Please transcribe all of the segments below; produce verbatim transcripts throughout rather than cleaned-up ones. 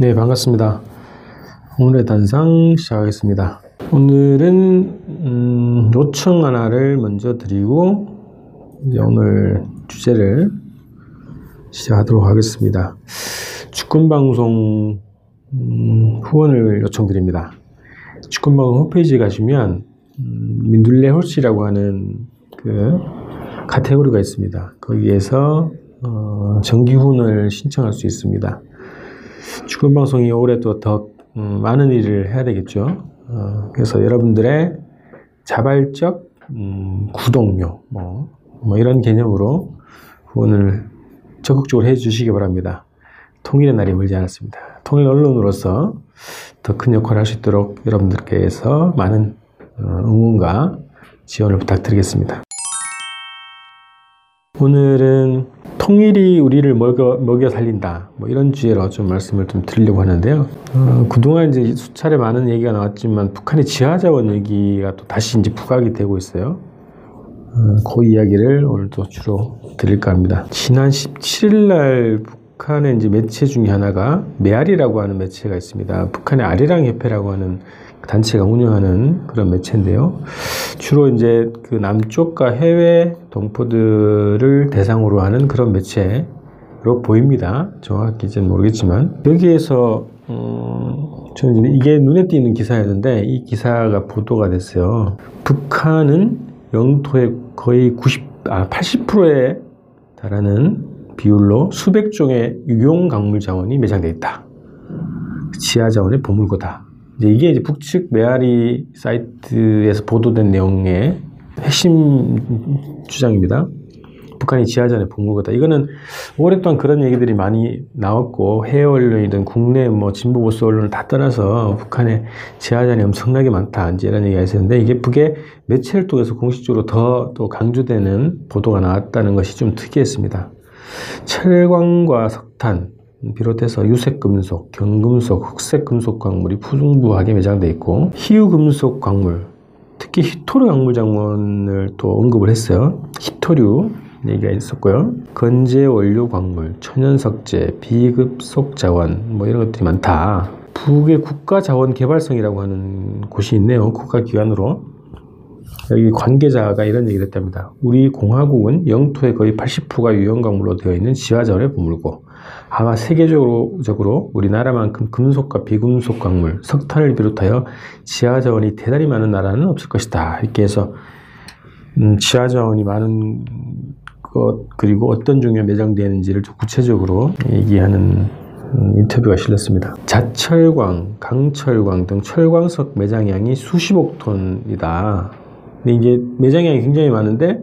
네, 반갑습니다. 오늘의 단상 시작하겠습니다. 오늘은 음, 요청 하나를 먼저 드리고 이제 오늘 주제를 시작하도록 하겠습니다. 주권방송 음, 후원을 요청드립니다. 주권방송 홈페이지에 가시면 음, 민둘레 홀씨라고 하는 그 카테고리가 있습니다. 거기에서 어, 정기 후원을 신청할 수 있습니다. 주권방송이 올해 또 더 음, 많은 일을 해야 되겠죠. 어, 그래서 여러분들의 자발적 음, 구독료 뭐, 뭐 이런 개념으로 후원을 적극적으로 해주시기 바랍니다. 통일의 날이 멀지 않았습니다. 통일 언론으로서 더 큰 역할을 할 수 있도록 여러분들께서 많은 응원과 지원을 부탁드리겠습니다. 오늘은 통일이 우리를 먹여, 먹여 살린다 뭐 이런 주제로 좀 말씀을 좀 드리려고 하는데요. 어, 그동안 이제 수차례 많은 얘기가 나왔지만 북한의 지하자원 얘기가 또 다시 이제 부각이 되고 있어요. 어, 그 이야기를 오늘 또 주로 드릴까 합니다. 지난 십칠일 날 북한의 이제 매체 중에 하나가 메아리라고 하는 매체가 있습니다. 북한의 아리랑 협회라고 하는 단체가 운영하는 그런 매체인데요. 주로 이제 그 남쪽과 해외 동포들을 대상으로 하는 그런 매체로 보입니다. 정확히는 모르겠지만 여기에서 음, 저는 이게 눈에 띄는 기사였는데 이 기사가 보도가 됐어요. 북한은 영토의 거의 구십, 아, 팔십 퍼센트에 달하는 비율로 수백 종의 유용 강물 자원이 매장되어 있다. 지하 자원의 보물고다. 이게 이제 북측 메아리 사이트에서 보도된 내용의 핵심 주장입니다. 북한이 지하자원의 보물고다. 이거는 오랫동안 그런 얘기들이 많이 나왔고 해외 언론이든 국내 뭐 진보 보수 언론을 다 떠나서 북한의 지하자원이 엄청나게 많다 이제 이런 얘기가 있었는데 이게 북의 매체를 통해서 공식적으로 더 또 강조되는 보도가 나왔다는 것이 좀 특이했습니다. 철광과 석탄 비롯해서 유색금속, 경금속, 흑색금속 광물이 풍부하게 매장되어 있고 희유금속 광물, 특히 히토류 광물 자원을 또 언급을 했어요. 히토류 얘기가 있었고요. 건재원료 광물, 천연석재, 비급속 자원 뭐 이런 것들이 많다. 북의 국가자원개발성이라고 하는 곳이 있네요. 국가기관으로. 여기 관계자가 이런 얘기를 했답니다. 우리 공화국은 영토의 거의 팔십 퍼센트가 유연광물로 되어 있는 지하자원의 보물고 아마 세계적으로 우리나라만큼 금속과 비금속 광물, 석탄을 비롯하여 지하자원이 대단히 많은 나라는 없을 것이다. 이렇게 해서 음, 지하자원이 많은 것 그리고 어떤 종류에 매장되는지를 구체적으로 얘기하는 음, 인터뷰가 실렸습니다. 자철광, 강철광 등 철광석 매장량이 수십억 톤이다. 근데 이게 매장량이 굉장히 많은데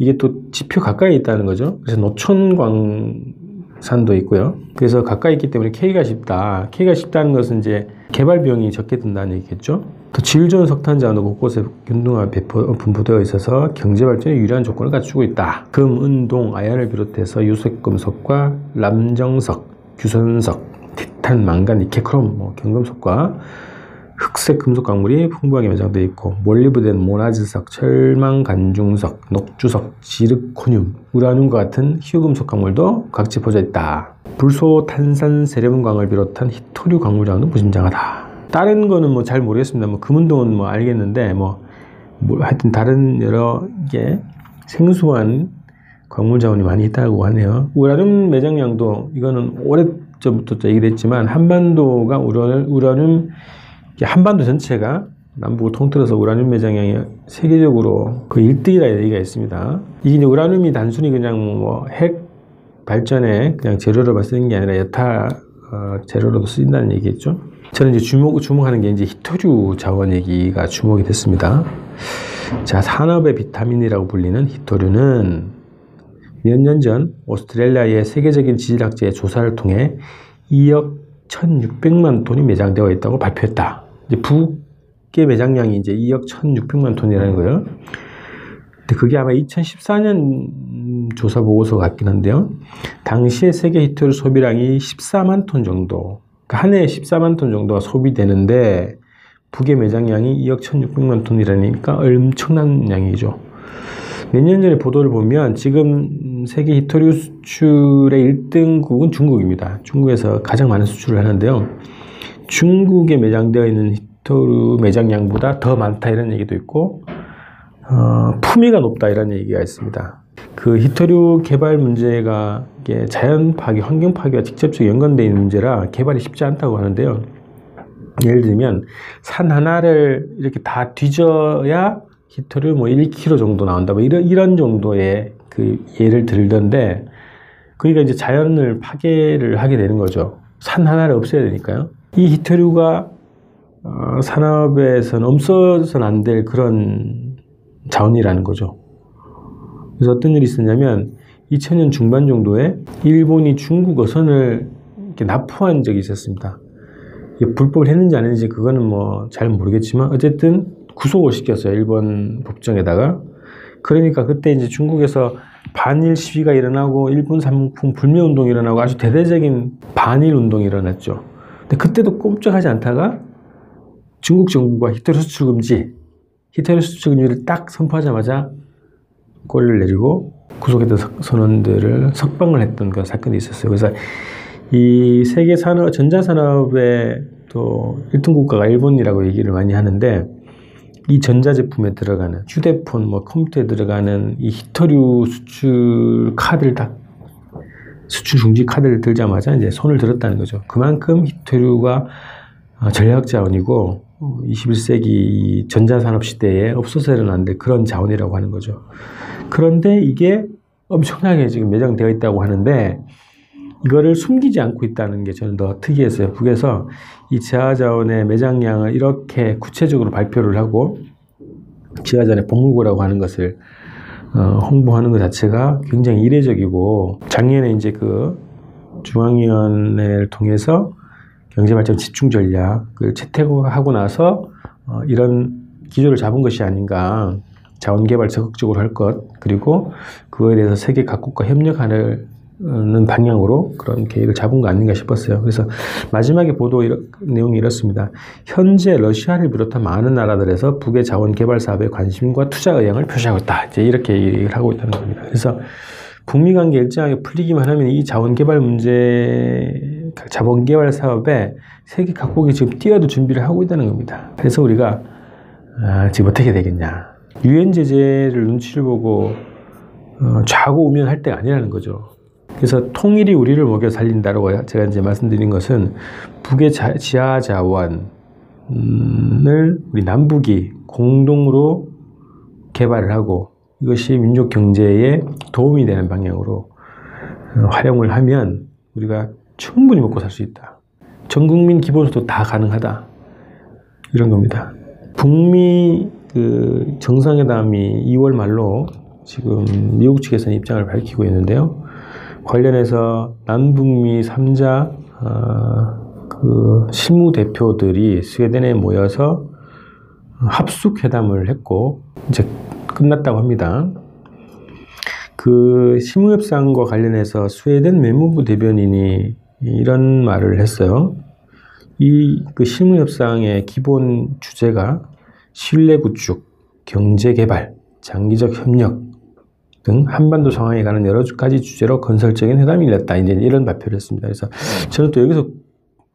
이게 또 지표 가까이 있다는 거죠. 그래서 노천광산도 있고요. 그래서 가까이 있기 때문에 K가 쉽다. K가 쉽다는 것은 이제 개발 비용이 적게 든다는 얘기겠죠. 또 질 좋은 석탄 자원도 곳곳에 균등하게 배포, 분포되어 있어서 경제 발전에 유리한 조건을 갖추고 있다. 금, 은, 동, 아연을 비롯해서 유색금속과 람정석, 규선석, 티탄, 망간, 니켈크롬, 뭐 경금속과 흑색 금속 광물이 풍부하게 매장되어 있고 몰리브덴, 모나지석, 철망, 간중석, 녹주석, 지르코늄, 우라늄과 같은 희유금속 광물도 각 짚어져 있다. 불소, 탄산, 세렝광을 비롯한 히토류 광물자원은 무심장하다. 다른 거는 뭐 잘 모르겠습니다. 뭐 금은동은 뭐 알겠는데 뭐, 뭐 하여튼 다른 여러 개 생소한 광물자원이 많이 있다고 하네요. 우라늄 매장량도 이거는 오래전부터 얘기를 했지만 한반도가 우라늄, 우라늄 한반도 전체가 남북을 통틀어서 우라늄 매장량이 세계적으로 그 일 등이라 얘기가 있습니다. 이게 이제 우라늄이 단순히 그냥 뭐 핵 발전에 그냥 재료로만 쓰는 게 아니라 여타 어, 재료로도 쓰인다는 얘기겠죠. 저는 이제 주목, 주목하는 게 이제 히토류 자원 얘기가 주목이 됐습니다. 자, 산업의 비타민이라고 불리는 히토류는 몇 년 전 오스트레일리아의 세계적인 지질학자의 조사를 통해 이억 천육백만 톤이 매장되어 있다고 발표했다. 이제 북의 매장량이 이제 이억 천육백만 톤이라는 거예요. 근데 그게 아마 이천십사년 조사 보고서 같긴 한데요. 당시에 세계 히토류 소비량이 십사만 톤 정도, 그러니까 한 해에 십사만 톤 정도가 소비되는데 북의 매장량이 이억 천육백만 톤이라니까 엄청난 양이죠. 몇 년 전에 보도를 보면 지금 세계 희토류 수출의 일 등국은 중국입니다. 중국에서 가장 많은 수출을 하는데요. 중국에 매장되어 있는 희토류 매장량보다 더 많다 이런 얘기도 있고, 어, 품위가 높다 이런 얘기가 있습니다. 그 희토류 개발 문제가 이게 자연 파괴, 환경 파괴와 직접적으로 연관되어 있는 문제라 개발이 쉽지 않다고 하는데요. 예를 들면 산 하나를 이렇게 다 뒤져야 희토류 뭐 일 킬로그램 정도 나온다, 뭐 이런 이런 정도의 그 예를 들던데, 그러니까 이제 자연을 파괴를 하게 되는 거죠. 산 하나를 없애야 되니까요. 이 희토류가 어, 산업에서는 없어서는 안 될 그런 자원이라는 거죠. 그래서 어떤 일이 있었냐면 이천 년 중반 정도에 일본이 중국 어선을 이렇게 납포한 적이 있었습니다. 이게 불법을 했는지 안 했는지 그거는 뭐 잘 모르겠지만 어쨌든 구속을 시켰어요, 일본 법정에다가. 그러니까 그때 이제 중국에서 반일 시위가 일어나고 일본 상품 불매운동이 일어나고 아주 대대적인 반일 운동이 일어났죠. 근데 그때도 꼼짝하지 않다가 중국 정부가 희토류 수출 금지, 희토류 수출 금지를 딱 선포하자마자 꼴을 내리고 구속했던 선원들을 석방을 했던 그런 사건이 있었어요. 그래서 이 세계 산업, 전자산업의 또 일 등 국가가 일본이라고 얘기를 많이 하는데, 이 전자제품에 들어가는 휴대폰, 뭐 컴퓨터에 들어가는 이 희토류 수출 카드를 딱, 수출 중지 카드를 들자마자 이제 손을 들었다는 거죠. 그만큼 희토류가 전략 자원이고 이십일 세기 전자산업 시대에 없어서는 안 될 그런 자원이라고 하는 거죠. 그런데 이게 엄청나게 지금 매장되어 있다고 하는데 이거를 숨기지 않고 있다는 게 저는 더 특이했어요. 북에서 이 지하자원의 매장량을 이렇게 구체적으로 발표를 하고 지하자원의 보물고라고 하는 것을 어, 홍보하는 것 자체가 굉장히 이례적이고, 작년에 이제 그 중앙위원회를 통해서 경제발전 집중전략을 채택하고 나서 어, 이런 기조를 잡은 것이 아닌가. 자원개발 적극적으로 할 것, 그리고 그거에 대해서 세계 각국과 협력하는 방향으로 그런 계획을 잡은 거 아닌가 싶었어요. 그래서 마지막에 보도 이러, 내용이 이렇습니다. 현재 러시아를 비롯한 많은 나라들에서 북의 자원개발 사업에 관심과 투자 의향을 표시하고 있다, 이제 이렇게 얘기를 하고 있다는 겁니다. 그래서 북미 관계 일정하게 풀리기만 하면 이 자원개발 문제, 자원개발 사업에 세계 각국이 지금 뛰어들 준비를 하고 있다는 겁니다. 그래서 우리가 아, 지금 어떻게 되겠냐, 유엔 제재를 눈치를 보고 어, 좌고우면할 때가 아니라는 거죠. 그래서 통일이 우리를 먹여 살린다라고 제가 이제 말씀드린 것은 북의 자, 지하 자원을 우리 남북이 공동으로 개발을 하고 이것이 민족 경제에 도움이 되는 방향으로 활용을 하면 우리가 충분히 먹고 살 수 있다. 전 국민 기본소득 다 가능하다. 이런 겁니다. 북미 그 정상회담이 이월 말로 지금 미국 측에서는 입장을 밝히고 있는데요. 관련해서 남북미 삼자 어, 그 실무대표들이 스웨덴에 모여서 합숙회담을 했고 이제 끝났다고 합니다. 그 실무협상과 관련해서 스웨덴 외무부 대변인이 이런 말을 했어요. 이 그 실무협상의 기본 주제가 신뢰구축, 경제개발, 장기적 협력 등 한반도 상황에 관한 여러 가지 주제로 건설적인 회담이 열렸다, 이제 이런 발표를 했습니다. 그래서 저는 또 여기서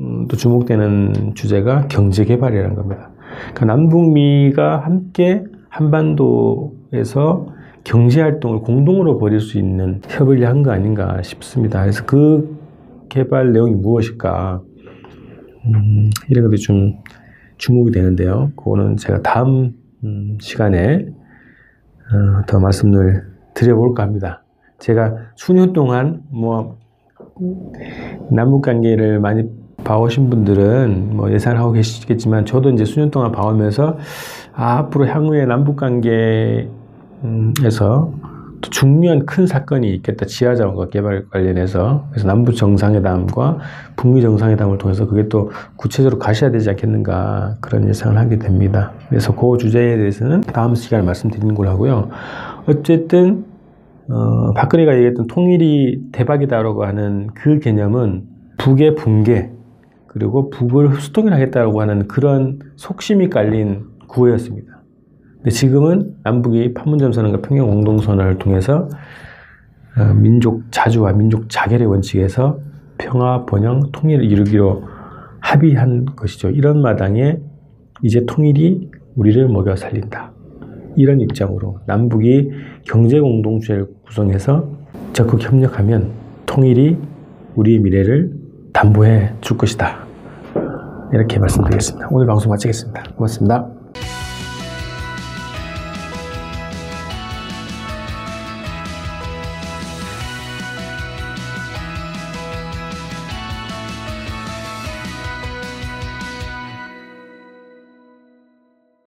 음, 또 주목되는 주제가 경제개발이라는 겁니다. 그러니까 남북미가 함께 한반도에서 경제활동을 공동으로 벌일 수 있는 협의를 한 거 아닌가 싶습니다. 그래서 그 개발 내용이 무엇일까, 음, 이런 것도 좀 주목이 되는데요. 그거는 제가 다음 음, 시간에 어, 더 말씀을 드려볼까 합니다. 제가 수년 동안 뭐 남북관계를 많이 봐오신 분들은 뭐 예상하고 계시겠지만 저도 이제 수년 동안 봐오면서 아, 앞으로 향후에 남북관계에서 또 중요한 큰 사건이 있겠다, 지하자원과 개발 관련해서. 그래서 남북정상회담과 북미정상회담을 통해서 그게 또 구체적으로 가셔야 되지 않겠는가, 그런 예상을 하게 됩니다. 그래서 그 주제에 대해서는 다음 시간에 말씀드리는 걸로 하고요. 어쨌든 어, 박근혜가 얘기했던 통일이 대박이다라고 하는 그 개념은 북의 붕괴, 그리고 북을 수통일하겠다라고 하는 그런 속심이 깔린 구호였습니다. 근데 지금은 남북이 판문점 선언과 평양 공동선언을 통해서 민족 자주와 민족 자결의 원칙에서 평화, 번영, 통일을 이루기로 합의한 것이죠. 이런 마당에 이제 통일이 우리를 먹여 살린다. 이런 입장으로 남북이 경제공동체를 구성해서 적극 협력하면 통일이 우리의 미래를 담보해 줄 것이다. 이렇게 말씀드리겠습니다. 오늘 방송 마치겠습니다. 고맙습니다.